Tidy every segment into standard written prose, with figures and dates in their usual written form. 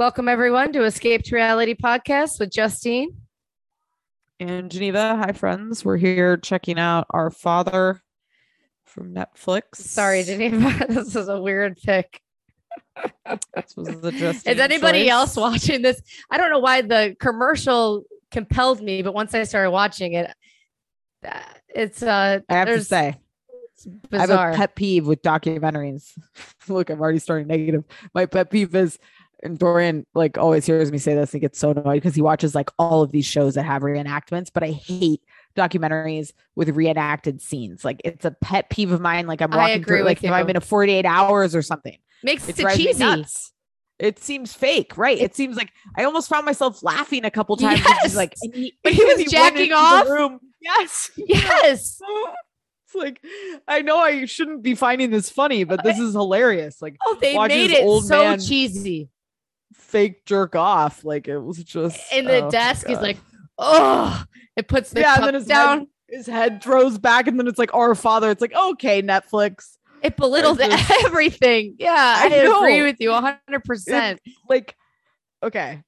Welcome, everyone, to Escaped Reality Podcast with Justine. And Geneva. Hi, friends. We're here checking out Our Father from Netflix. Sorry, Geneva. This is a weird pick. This was the Justine. Is anybody else watching this? I don't know why the commercial compelled me, but once I started watching it, it's I have to say, I have a pet peeve with documentaries. Look, I'm already starting negative. My pet peeve is, and Dorian like always hears me say this and gets so annoyed because he watches like all of these shows that have reenactments, but I hate documentaries with reenacted scenes. Like, it's a pet peeve of mine. Like, I'm walking through, like, if I'm in a 48 hours or something, makes it cheesy. It seems fake, right? It seems like I almost found myself laughing a couple times. Yes. Like, and he was jacking off. The room. Yes. Yes. It's like, I know I shouldn't be finding this funny, but this is hilarious. Like, oh, they made it so cheesy. Fake jerk off. Like, it was just. And the desk is like, oh, it puts the cup down. His head throws back, and then it's like Our Father. It's like, okay, Netflix. It belittles everything. Yeah, I agree with you 100%. Like, okay,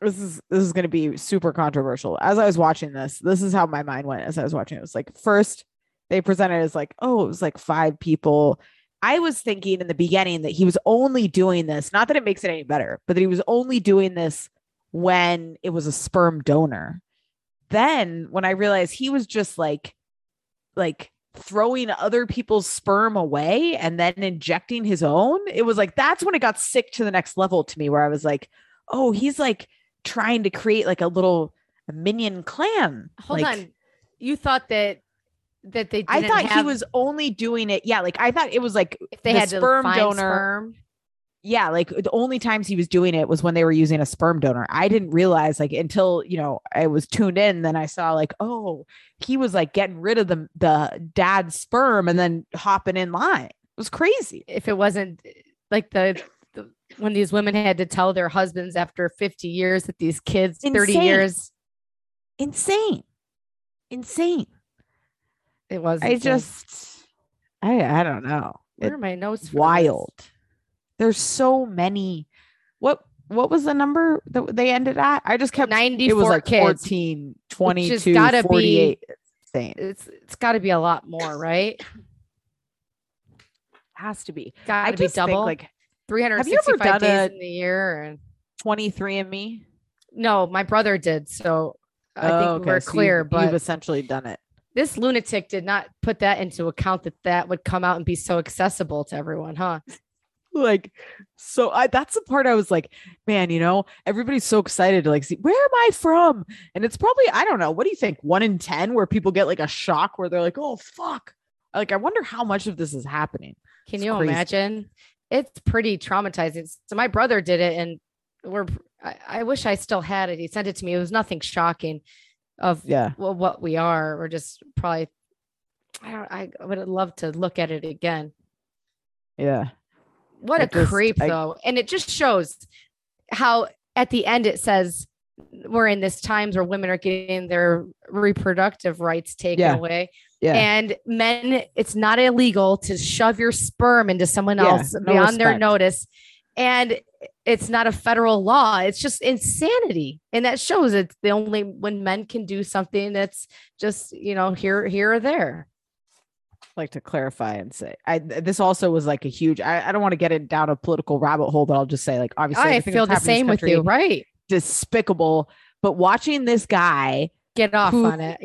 this is going to be super controversial. As I was watching this is how my mind went as I was watching it. It was like, first they presented it as like, oh, it was like five people. I was thinking in the beginning that he was only doing this, not that it makes it any better, but that he was only doing this when it was a sperm donor. Then when I realized he was just like throwing other people's sperm away and then injecting his own, it was like, that's when it got sick to the next level to me, where I was like, oh, he's like trying to create like a minion clan. Hold on. You thought that they didn't he was only doing it. Yeah. Like, I thought it was like if they had sperm donor. Sperm. Yeah. Like, the only times he was doing it was when they were using a sperm donor. I didn't realize, like, until, you know, I was tuned in, then I saw like, oh, he was like getting rid of the dad's sperm and then hopping in line. It was crazy. If it wasn't like the when these women had to tell their husbands after 50 years that these kids, 30 years. Insane. It was. I don't know. Where are my notes? Wild. This? There's so many. What was the number that they ended at? I just kept 94. It was like kids. 14, 22, 48. It's got to be a lot more, right? Has to be. Got to be double. Like 365 days in the year. And 23andMe. No, my brother did. So I think we're clear. So but you've essentially done it. This lunatic did not put that into account that would come out and be so accessible to everyone, huh? Like, so that's the part I was like, man, you know, everybody's so excited to like see, where am I from? And it's probably, I don't know, what do you think? 1 in 10 where people get like a shock where they're like, oh, fuck. Like, I wonder how much of this is happening. Can you imagine? It's pretty traumatizing. So my brother did it, and I wish I still had it. He sent it to me. It was nothing shocking of what we are. We're just probably, I would love to look at it again. Yeah. What a creep, though. And it just shows how at the end it says we're in this times where women are getting their reproductive rights taken away. Yeah. And men, it's not illegal to shove your sperm into someone else beyond their notice. And it's not a federal law. It's just insanity. And that shows it's the only when men can do something that's just, you know, here or there. Like to clarify and say, this also was like a huge. I don't want to get it down a political rabbit hole, but I'll just say, like, obviously, I feel the same with you, right? Despicable, but watching this guy get off on it,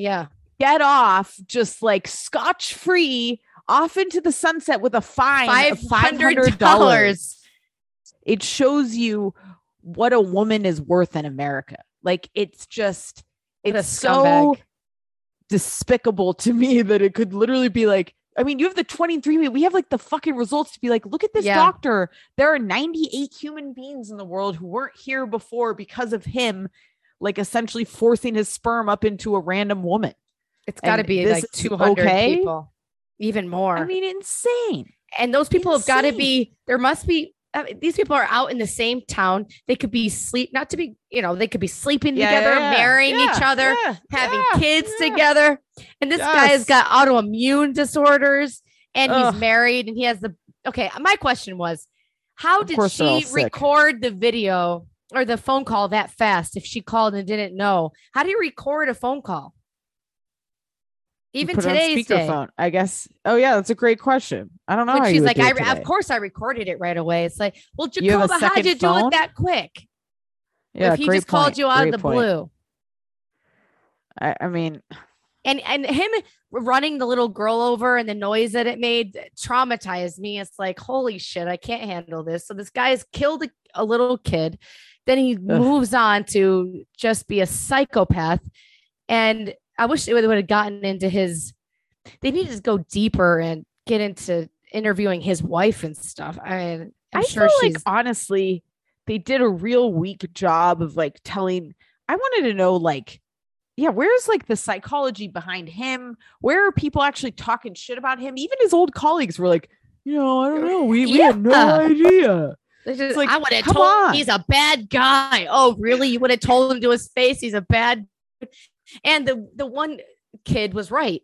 get off just like scotch free off into the sunset with a fine of $500. It shows you what a woman is worth in America. Like, it's just, it's so despicable to me that it could literally be like, I mean, you have the 23andMe, we have like the fucking results to be like, look at this doctor. There are 98 human beings in the world who weren't here before because of him, like essentially forcing his sperm up into a random woman. It's got to be like 200 people, even more. I mean, insane. And those people have got to be, there must be, these people are out in the same town. They could be sleeping together, marrying each other, having kids together. And this guy's got autoimmune disorders and he's married and he has my question was, How did she record the video or the phone call that fast if she called and didn't know? How do you record a phone call? Even today's speakerphone, I guess. Oh, yeah, that's a great question. I don't know. When she's like, of course, I recorded it right away. It's like, well, Jacoba, how'd you do it that quick? Yeah, if he just called you out of the blue. I mean, and him running the little girl over and the noise that it made traumatized me. It's like, holy shit, I can't handle this. So this guy has killed a little kid. Then he moves on to just be a psychopath. And I wish it would have gotten into his, they need to go deeper and get into interviewing his wife and stuff. I mean, I'm sure feel like, honestly, they did a real weak job of like telling, I wanted to know, like, yeah, where's like the psychology behind him? Where are people actually talking shit about him? Even his old colleagues were like, you know, I don't know. We have no idea. It's like, I would have told him he's a bad guy. Oh, really? You would have told him to his face he's a bad guy? And the one kid was right.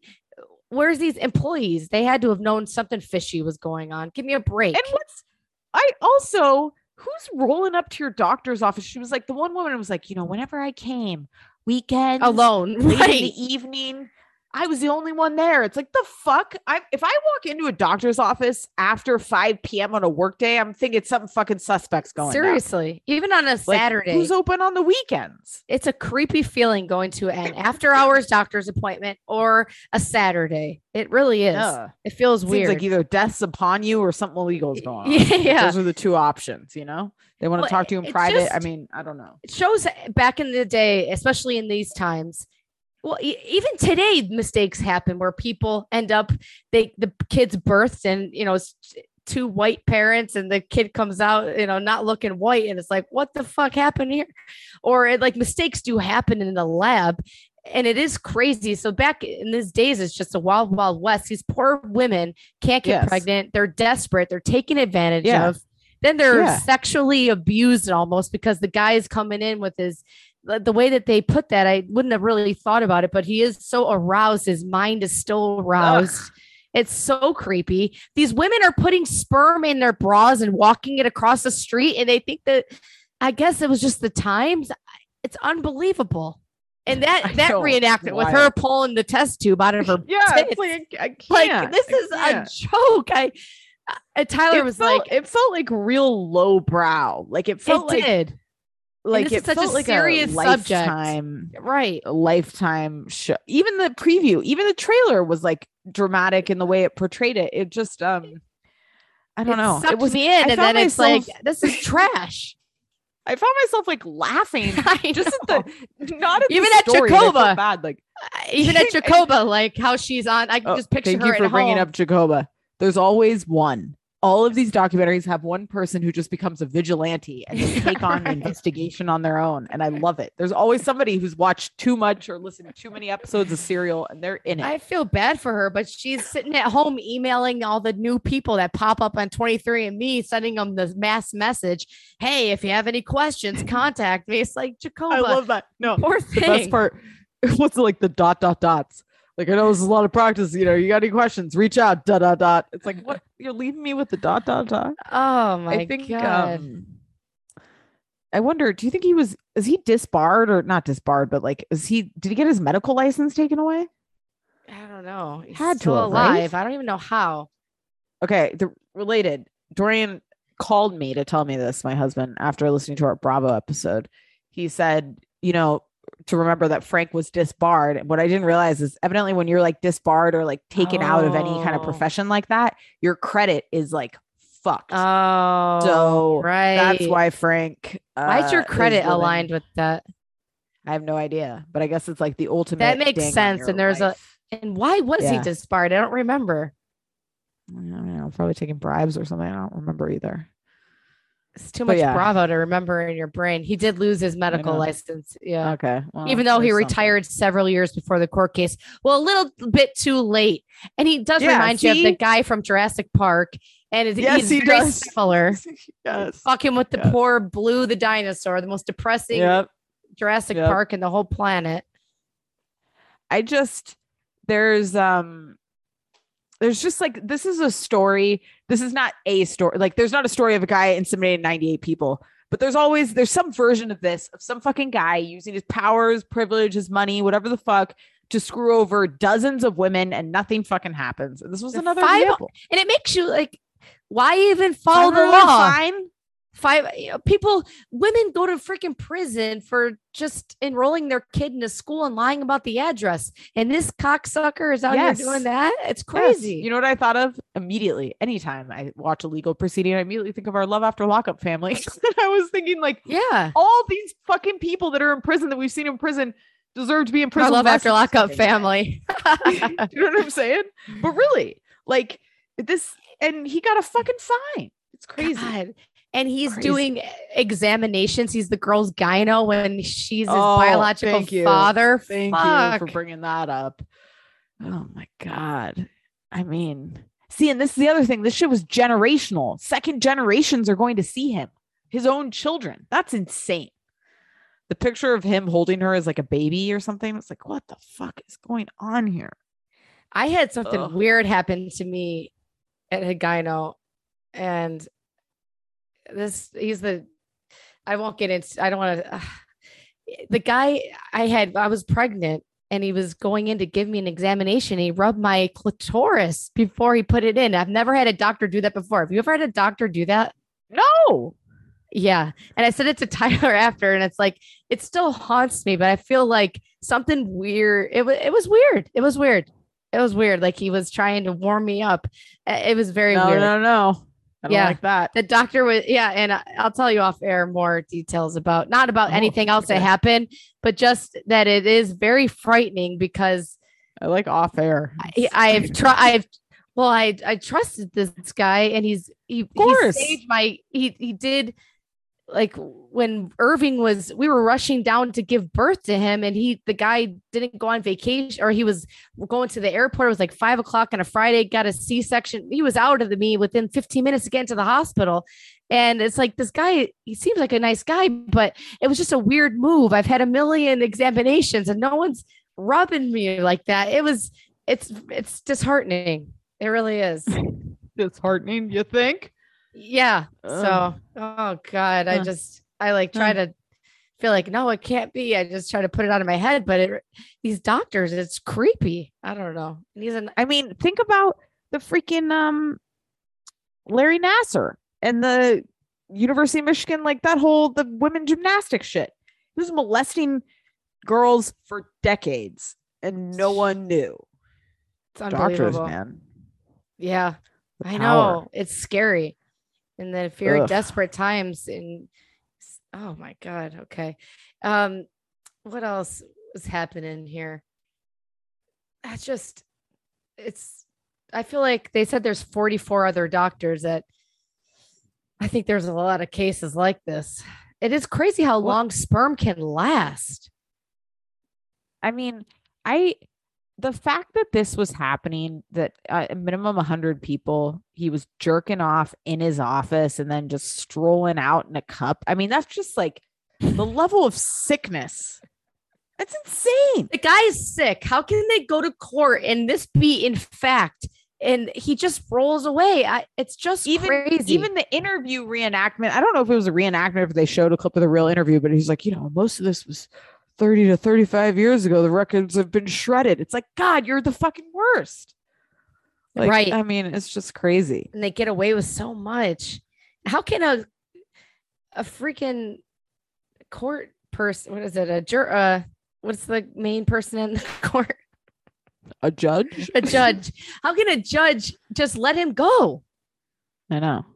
Where's these employees? They had to have known something fishy was going on. Give me a break. And who's rolling up to your doctor's office? She was like, the one woman was like, you know, whenever I came weekend alone, late in the evening, I was the only one there. It's like, the fuck? If I walk into a doctor's office after 5 p.m. on a work day, I'm thinking something fucking suspect's going on. Seriously, even on a Saturday. Who's open on the weekends? It's a creepy feeling going to an after hours doctor's appointment or a Saturday. It really is. It feels weird. It's like either death's upon you or something illegal is going on. Yeah. Those are the two options, you know? They want to talk to you in private. I mean, I don't know. It shows back in the day, especially in these times. Well, even today, mistakes happen where people end up, the kid's birthed and, you know, it's two white parents and the kid comes out, you know, not looking white. And it's like, what the fuck happened here? Or mistakes do happen in the lab. And it is crazy. So back in these days, it's just a wild, wild west. These poor women can't get pregnant. They're desperate. They're taken advantage of. Then they're sexually abused almost because the guy is coming in with his. The way that they put that, I wouldn't have really thought about it, but he is so aroused. His mind is still aroused. Ugh. It's so creepy. These women are putting sperm in their bras and walking it across the street. And they think that, I guess it was just the times. It's unbelievable. And that reenactment with her pulling the test tube out of her. Tits. It's like, I can't. This is a joke. Tyler was like, it felt like real lowbrow. Like it felt did. Like this is such a serious subject, right? A lifetime show. Even the preview, even the trailer was like dramatic in the way it portrayed it. It just, I don't know. It was me in, and then it's like, this is trash. I found myself like laughing, just at the not at even the story, at Jacoba. Bad, like even at Jacoba, like how she's on. I can just picture her. Thank you for bringing up Jacoba. There's always one. All of these documentaries have one person who just becomes a vigilante and they take on an investigation on their own. And I love it. There's always somebody who's watched too much or listened to too many episodes of Serial and they're in it. I feel bad for her, but she's sitting at home emailing all the new people that pop up on 23andMe, sending them the mass message. Hey, if you have any questions, contact me. It's like, Jacoba. I love that. No, the best part was like the dots. Like, I know this is a lot of practice, you know, you got any questions, reach out, . It's like, what? You're leaving me with the . Oh my God. I wonder, do you think is he disbarred or not disbarred, but like, did he get his medical license taken away? I don't know. He's had still to alive. Right? I don't even know how. Okay. Related, Dorian called me to tell me this, my husband, after listening to our Bravo episode. He said, you know, to remember that Frank was disbarred. And what I didn't realize is evidently when you're like disbarred or like taken out of any kind of profession like that, your credit is like fucked. Oh, so right. That's why Frank. Why's your credit aligned with that? I have no idea, but I guess it's like the ultimate. That makes sense. And there's life. And why was he disbarred? I don't remember. I don't know. Probably taking bribes or something. I don't remember either. It's too much Bravo to remember in your brain. He did lose his medical license. Yeah. Okay. Well, even though he retired several years before the court case. Well, a little bit too late. And he does remind you of the guy from Jurassic Park. And he's very similar. Fucking with the poor Blue, the dinosaur, the most depressing Jurassic Park in the whole planet. I just, there's There's just like, this is a story. This is not a story. Like, there's not a story of a guy inseminating 98 people, but there's some version of this, of some fucking guy using his powers, privilege, his money, whatever the fuck, to screw over dozens of women, and nothing fucking happens. And this was another example. And it makes you like, why even follow the law? Women go to freaking prison for just enrolling their kid in a school and lying about the address. And this cocksucker is out here doing that. It's crazy. Yes. You know what I thought of immediately? Anytime I watch a legal proceeding, I immediately think of our Love After Lockup family. And I was thinking like, yeah, all these fucking people that are in prison that we've seen in prison deserve to be in prison. Our Love After Lockup family. You know what I'm saying? But really, like this, and he got a fucking fine. It's crazy. God. And he's doing examinations. He's the girl's gyno when she's his biological father. Thank you for bringing that up. Oh my God. I mean, see, and this is the other thing. This shit was generational. Second generations are going to see him, his own children. That's insane. The picture of him holding her as like a baby or something. It's like, what the fuck is going on here? I had something weird happen to me at a gyno, and I won't get into, I don't want to, the guy I was pregnant and he was going in to give me an examination. He rubbed my clitoris before he put it in. I've never had a doctor do that before. Have you ever had a doctor do that? No. Yeah. And I said it to Tyler after, and it's like, it still haunts me, but I feel like something weird. It was weird. Like he was trying to warm me up. It was very weird. No. I don't like that. The doctor was, and I'll tell you off air more details about anything else that happened, but just that it is very frightening because I like off air. I trusted this guy, and he did, like when Irving we were rushing down to give birth to him, and the guy didn't go on vacation, or he was going to the airport. It was like 5:00 on a Friday, got a C-section. He was out of me within 15 minutes to get into the hospital. And it's like, this guy, he seems like a nice guy, but it was just a weird move. I've had a million examinations and no one's rubbing me like that. It's disheartening. It really is. Disheartening, you think? Yeah. So, God, I feel like, no, it can't be. I just try to put it out of my head, but these doctors, it's creepy. I don't know. Think about the freaking, Larry Nassar and the University of Michigan, like the women gymnastics shit. He was molesting girls for decades and no one knew. It's unbelievable. Doctors, man. Yeah, I know. It's scary. And then very desperate times. And oh my God. Okay. What else was happening here? I feel like they said there's 44 other doctors that I think there's a lot of cases like this. It is crazy how long sperm can last. I mean, the fact that this was happening, that a minimum 100 people, he was jerking off in his office and then just strolling out in a cup. I mean, that's just like the level of sickness. That's insane. The guy is sick. How can they go to court and this be in fact? And he just rolls away. It's just crazy. Even the interview reenactment. I don't know if it was a reenactment, if they showed a clip of the real interview, but he's like, most of this was 30 to 35 years ago, the records have been shredded. It's like, God, you're the fucking worst. Like, right. I mean, it's just crazy. And they get away with so much. How can a freaking court person, what is it? What's the main person in the court? A judge? A judge. How can a judge just let him go? I know.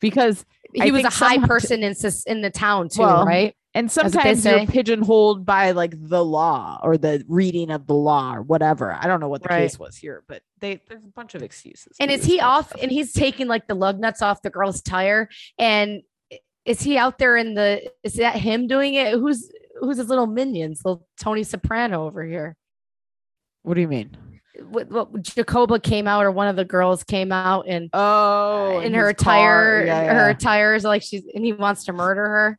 Because he was a high person in the town too, right? And sometimes you're pigeonholed by like the law or the reading of the law or whatever. I don't know what the case was here, but there's a bunch of excuses. And is he off and he's taking like the lug nuts off the girl's tire? And is he out there is that him doing it? Who's his little minions? Little Tony Soprano over here. What do you mean? What Jacoba came out, or one of the girls came out and in her tire, her tires, like he wants to murder her.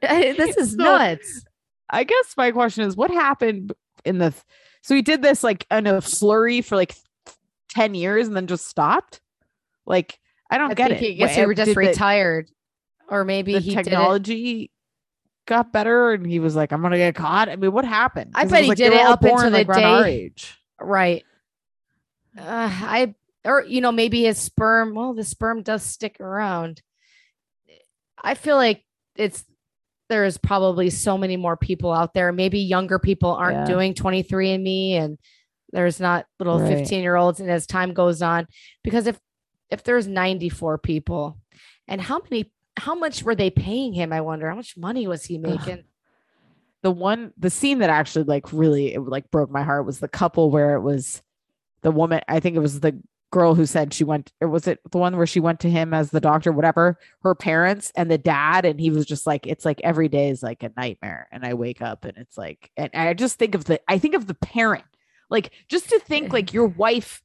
This is nuts. I guess my question is, what happened so he did this like in a flurry for like 10 years and then just stopped? Like, I don't get it. I guess you were just retired, or maybe the technology got better and he was like, I'm going to get caught. I mean, what happened? I bet he did it up until the day. Right. Or, you know, maybe his sperm. Well, the sperm does stick around. I feel like there is probably so many more people out there. Maybe younger people aren't doing 23andMe, and there's not little 15-year-olds. And as time goes on, because if there's 94 people, and how much were they paying him? I wonder how much money was he making? Ugh. The scene that actually really broke my heart was the couple where it was the woman. I think it was the girl who said she went, or was it the one where she went to him as the doctor, whatever, her parents and the dad. And he was just like, it's like every day is like a nightmare. And I wake up and it's like, and I just think of the parent, like, just to think like your wife,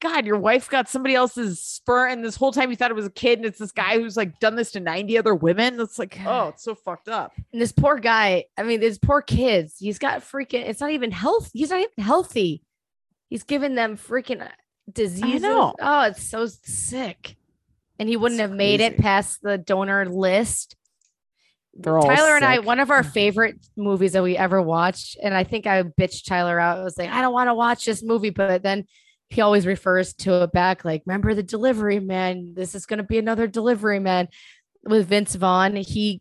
God, your wife got somebody else's sperm. And this whole time you thought it was a kid. And it's this guy who's like done this to 90 other women. That's like, oh, it's so fucked up. And this poor guy, I mean, these poor kids, he's got freaking, it's not even health. He's not even healthy. He's given them freaking diseases. Oh, it's so sick. And he wouldn't have made it past the donor list. Tyler and I, one of our favorite movies that we ever watched, and I think I bitched Tyler out. I was like, I don't want to watch this movie, but then he always refers to it back. Like, remember The Delivery Man? This is going to be another Delivery Man with Vince Vaughn. He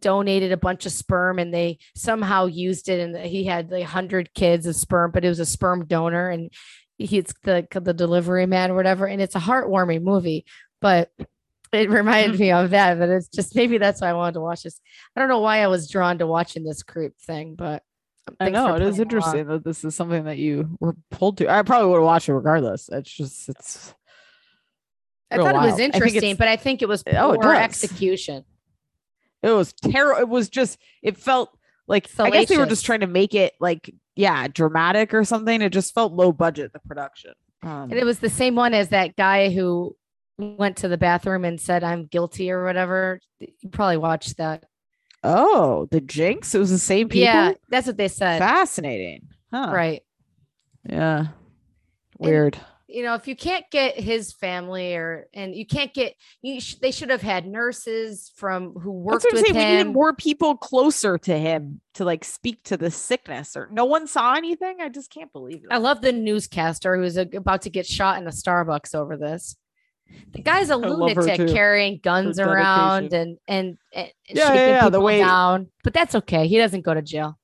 donated a bunch of sperm and they somehow used it. And he had like 100 kids of sperm, but it was a sperm donor. And he's the Delivery Man or whatever. And it's a heartwarming movie, but it reminded me of that. But it's just, maybe that's why I wanted to watch this. I don't know why I was drawn to watching this creep thing, but I know it is interesting that this is something that you were pulled to. I probably would have watched it regardless. I thought it was interesting, but I think it was poor execution. It was terrible. It was just, it felt like, salacious. I guess they were just trying to make it like, dramatic or something. It just felt low budget, the production. And it was the same one as that guy who went to the bathroom and said, I'm guilty or whatever. You probably watched that. Oh, The Jinx. It was the same people. Yeah, that's what they said. Fascinating. Huh. Right. Yeah. Weird. And, you know, if you can't get his family they should have had nurses from who worked with him. We needed more people closer to him to like speak to the sickness, or no one saw anything. I just can't believe it. I love the newscaster who was about to get shot in a Starbucks over this. The guy's a lunatic carrying guns around and shaking people down, but that's okay. He doesn't go to jail.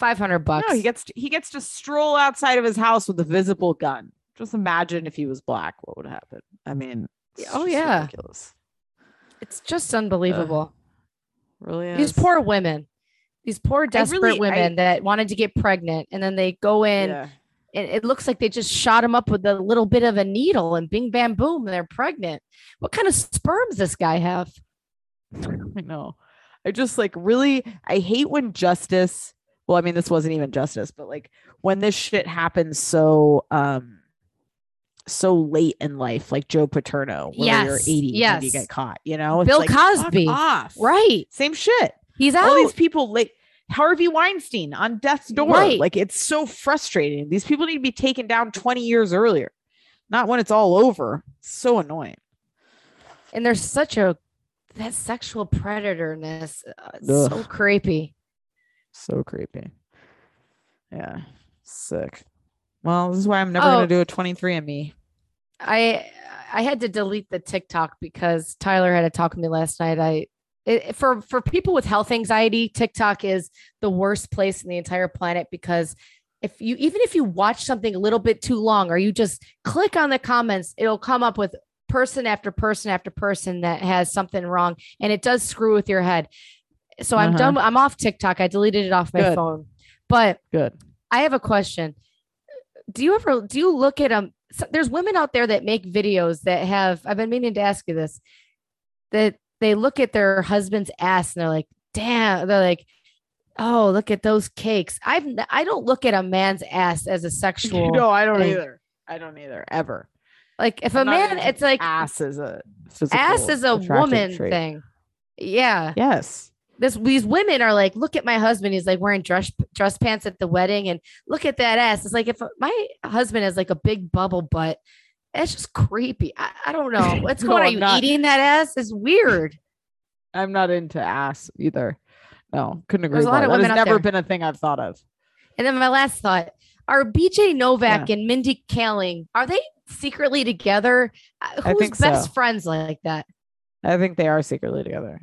$500. No, he gets to stroll outside of his house with a visible gun. Just imagine if he was black, what would happen? I mean, ridiculous. It's just unbelievable. Really is. These poor women, these poor desperate women that wanted to get pregnant, and then they go in and it looks like they just shot them up with a little bit of a needle and bing, bam, boom, they're pregnant. What kind of sperms does this guy have? I know. I just I hate when justice. Well, I mean, this wasn't even justice, but like when this shit happens so late in life, like Joe Paterno, when you're 80 and you get caught, you know, it's Bill Cosby, right? Same shit. He's out. All these people, like Harvey Weinstein on death's door. Right. Like, it's so frustrating. These people need to be taken down 20 years earlier, not when it's all over. It's so annoying. And there's such that sexual predatorness. It's so creepy. So creepy. Yeah. Sick. Well, this is why I'm never going to do a 23andMe. I had to delete the TikTok because Tyler had a talk with me last night. For people with health anxiety, TikTok is the worst place in the entire planet, because even if you watch something a little bit too long, or you just click on the comments, it'll come up with person after person after person that has something wrong, and it does screw with your head. So I'm done. I'm off TikTok. I deleted it off my phone. But I have a question. Do you look at them? So there's women out there that make videos that have, I've been meaning to ask you this, that they look at their husband's ass and they're like, damn, they're like, oh, look at those cakes. I don't look at a man's ass as a sexual. No, I don't either. I don't either. Ever. Like, if I'm a man, it's like ass is a physical, ass is a woman trait thing. Yeah. Yes. These women are like, look at my husband. He's like wearing dress pants at the wedding, and look at that ass. It's like, if my husband has like a big bubble butt, That's just creepy. I don't know. What's going on? Are you eating that ass? It's weird. I'm not into ass either. No, couldn't agree more. That has never been a thing I've thought of. And then my last thought, are BJ Novak and Mindy Kaling, are they secretly together? Who's best friends like that? I think they are secretly together.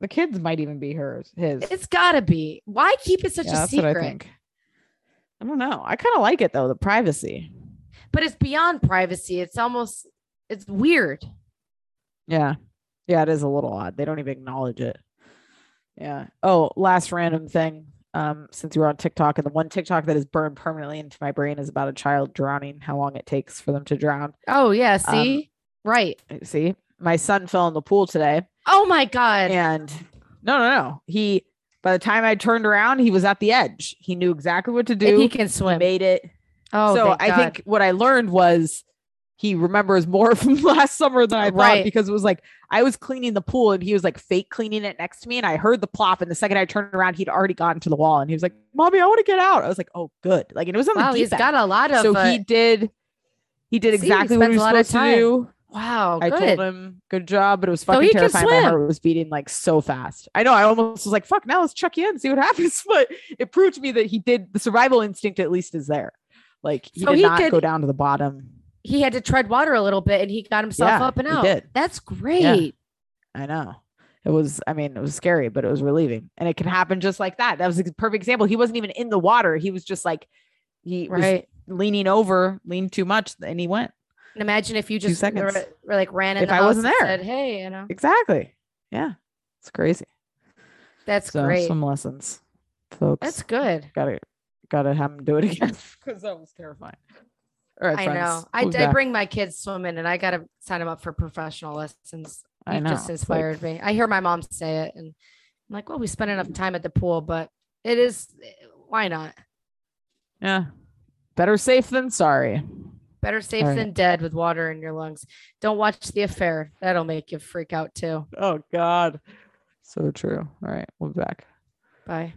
The kids might even be his. It's gotta be. Why keep it such a secret? That's what I think. I don't know. I kind of like it though. The privacy, but it's beyond privacy. It's weird. Yeah. Yeah. It is a little odd. They don't even acknowledge it. Yeah. Oh, last random thing. Since you were on TikTok, and the one TikTok that is burned permanently into my brain is about a child drowning, how long it takes for them to drown. Oh yeah. See? Right. See, my son fell in the pool today. Oh my God. And no. By the time I turned around, he was at the edge. He knew exactly what to do. And he can swim. He made it. Oh, so I think what I learned was he remembers more from last summer than I thought, because it was like I was cleaning the pool and he was like fake cleaning it next to me. And I heard the plop. And the second I turned around, he'd already gotten to the wall. And he was like, Mommy, I want to get out. I was like, oh, good. Like, and it was on the deep end. He's got a lot of. So he did exactly what he was supposed to do. Wow. I told him good job, but it was fucking terrifying. My heart was beating like so fast. I know. I almost was like, fuck, now let's check you in, see what happens. But it proved to me that he did. The survival instinct at least is there. Like he did not go down to the bottom. He had to tread water a little bit and he got himself up and out. He did. That's great. Yeah. I know. It was scary, but it was relieving. And it can happen just like that. That was a perfect example. He wasn't even in the water. He was just like, he was leaned too much and he went. And imagine if you just like ran in the house and said, hey, you know. Exactly. Yeah. It's crazy. That's great. Some lessons, folks. That's good. Gotta have them do it again because that was terrifying. All right, friends. I know. I bring my kids swimming and I got to sign them up for professional lessons. I know. It just inspired me. I hear my mom say it and I'm like, well, we spent enough time at the pool, but it is, why not? Yeah. Better safe than sorry. Better safe than dead with water in your lungs. Don't watch The Affair. That'll make you freak out too. Oh God. So true. All right. We'll be back. Bye.